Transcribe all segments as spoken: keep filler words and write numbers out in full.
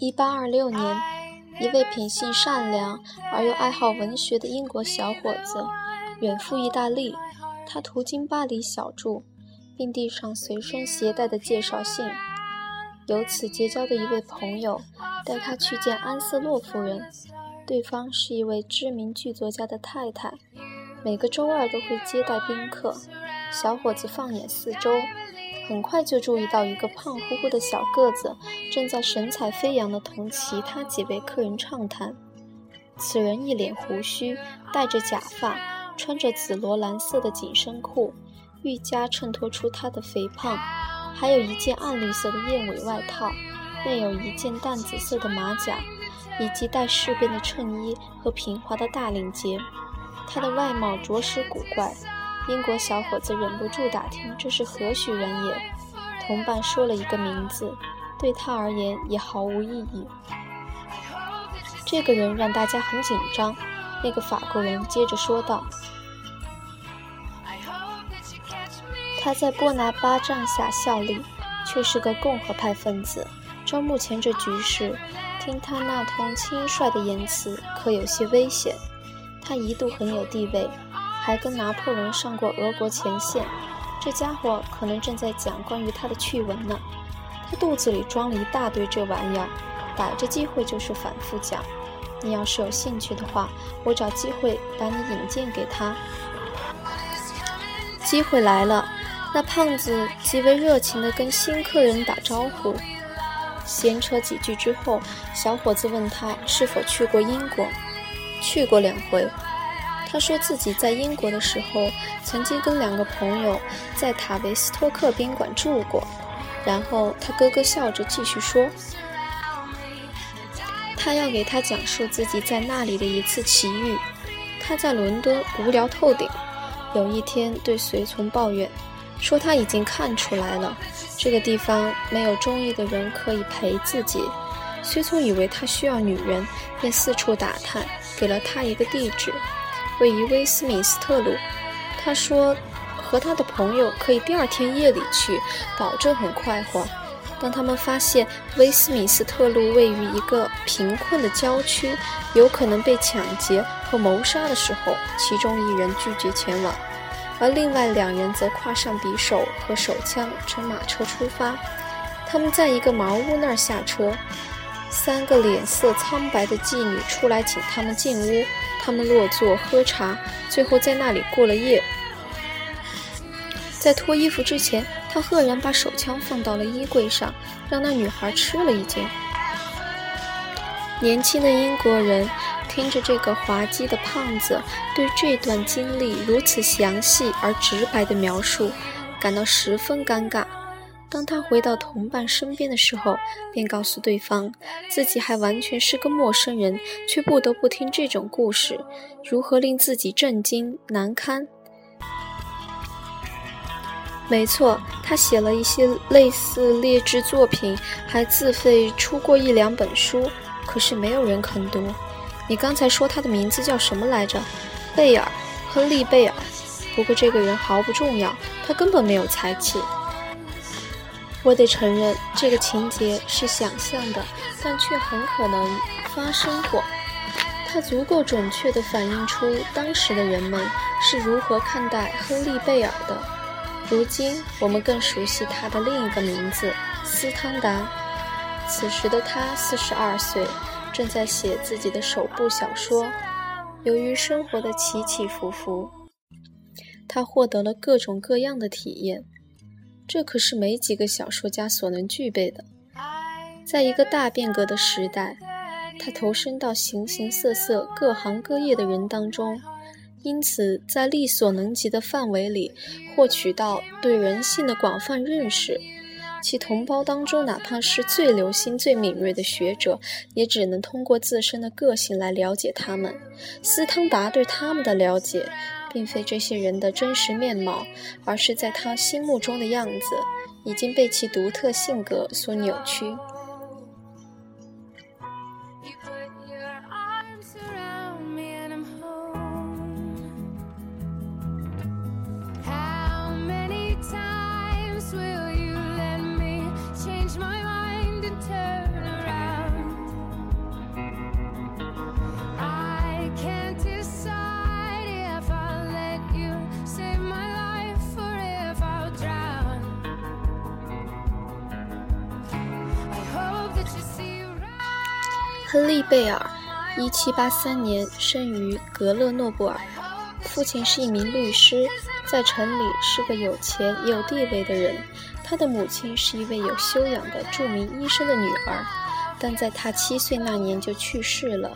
一八二六年，一位品性善良而又爱好文学的英国小伙子远赴意大利，他途经巴黎小住，并递上随身携带的介绍信，由此结交的一位朋友带他去见安瑟洛夫人，对方是一位知名剧作家的太太，每个周二都会接待宾客。小伙子放眼四周，很快就注意到一个胖乎乎的小个子正在神采飞扬地同其他几位客人畅谈。此人一脸胡须，戴着假发，穿着紫罗兰色的紧身裤，愈加衬托出他的肥胖，还有一件暗绿色的燕尾外套，内有一件淡紫色的马甲，以及带饰边的衬衣和平滑的大领结。他的外貌着实古怪，英国小伙子忍不住打听这是何许人也。同伴说了一个名字，对他而言也毫无意义。这个人让大家很紧张，那个法国人接着说道，他在波拿巴帐下效力，却是个共和派分子。照目前这局势，听他那通轻率的言辞可有些危险。他一度很有地位，还跟拿破仑上过俄国前线，这家伙可能正在讲关于他的趣闻呢。他肚子里装了一大堆这玩意儿，逮着机会就是反复讲。你要是有兴趣的话，我找机会把你引荐给他。机会来了，那胖子极为热情地跟新客人打招呼。闲扯几句之后，小伙子问他是否去过英国。去过两回。他说自己在英国的时候曾经跟两个朋友在塔维斯托克宾馆住过。然后他咯咯笑着继续说，他要给他讲述自己在那里的一次奇遇。他在伦敦无聊透顶，有一天对随从抱怨说，他已经看出来了，这个地方没有中意的人可以陪自己。随从以为他需要女人，便四处打探，给了他一个地址，位于威斯敏斯特路。他说和他的朋友可以第二天夜里去，保证很快活。当他们发现威斯敏斯特路位于一个贫困的郊区，有可能被抢劫和谋杀的时候，其中一人拒绝前往，而另外两人则挎上匕首和手枪，乘马车出发。他们在一个茅屋那儿下车，三个脸色苍白的妓女出来请他们进屋，他们落座喝茶，最后在那里过了夜。在脱衣服之前，他赫然把手枪放到了衣柜上，让那女孩吃了一惊。年轻的英国人听着这个滑稽的胖子对这段经历如此详细而直白的描述，感到十分尴尬。当他回到同伴身边的时候，便告诉对方自己还完全是个陌生人，却不得不听这种故事，如何令自己震惊难堪。没错，他写了一些类似劣质作品，还自费出过一两本书，可是没有人肯读。你刚才说他的名字叫什么来着？贝尔，亨利·贝尔。不过这个人毫不重要，他根本没有才气。我得承认，这个情节是想象的，但却很可能发生过。它足够准确地反映出当时的人们是如何看待亨利·贝尔的。如今我们更熟悉他的另一个名字斯汤达。此时的他四十二岁，正在写自己的首部小说。由于生活的起起伏伏，他获得了各种各样的体验，这可是没几个小说家所能具备的。在一个大变革的时代，他投身到形形色色各行各业的人当中，因此在力所能及的范围里获取到对人性的广泛认识。其同胞当中，哪怕是最留心最敏锐的学者，也只能通过自身的个性来了解他们。斯汤达对他们的了解并非这些人的真实面貌，而是在他心目中的样子已经被其独特性格所扭曲。Will you let me change my mind and turn around? 亨利·贝尔一七八三年生于格勒诺布尔，父亲是一名律师，在城里是个有钱也有地位的人。他的母亲是一位有修养的著名医生的女儿，但在他七岁那年就去世了。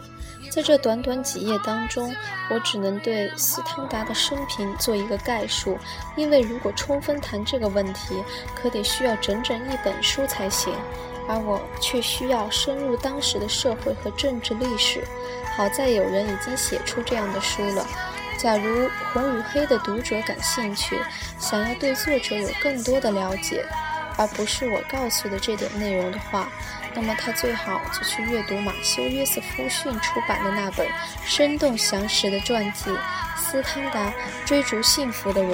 在这短短几页当中，我只能对斯汤达的生平做一个概述，因为如果充分谈这个问题，可得需要整整一本书才行，而我却需要深入当时的社会和政治历史。好在有人已经写出这样的书了。假如红与黑的读者感兴趣，想要对作者有更多的了解，而不是我告诉的这点内容的话，那么他最好就去阅读马修·约瑟夫逊出版的那本生动详实的传记《斯汤达：追逐幸福的人》。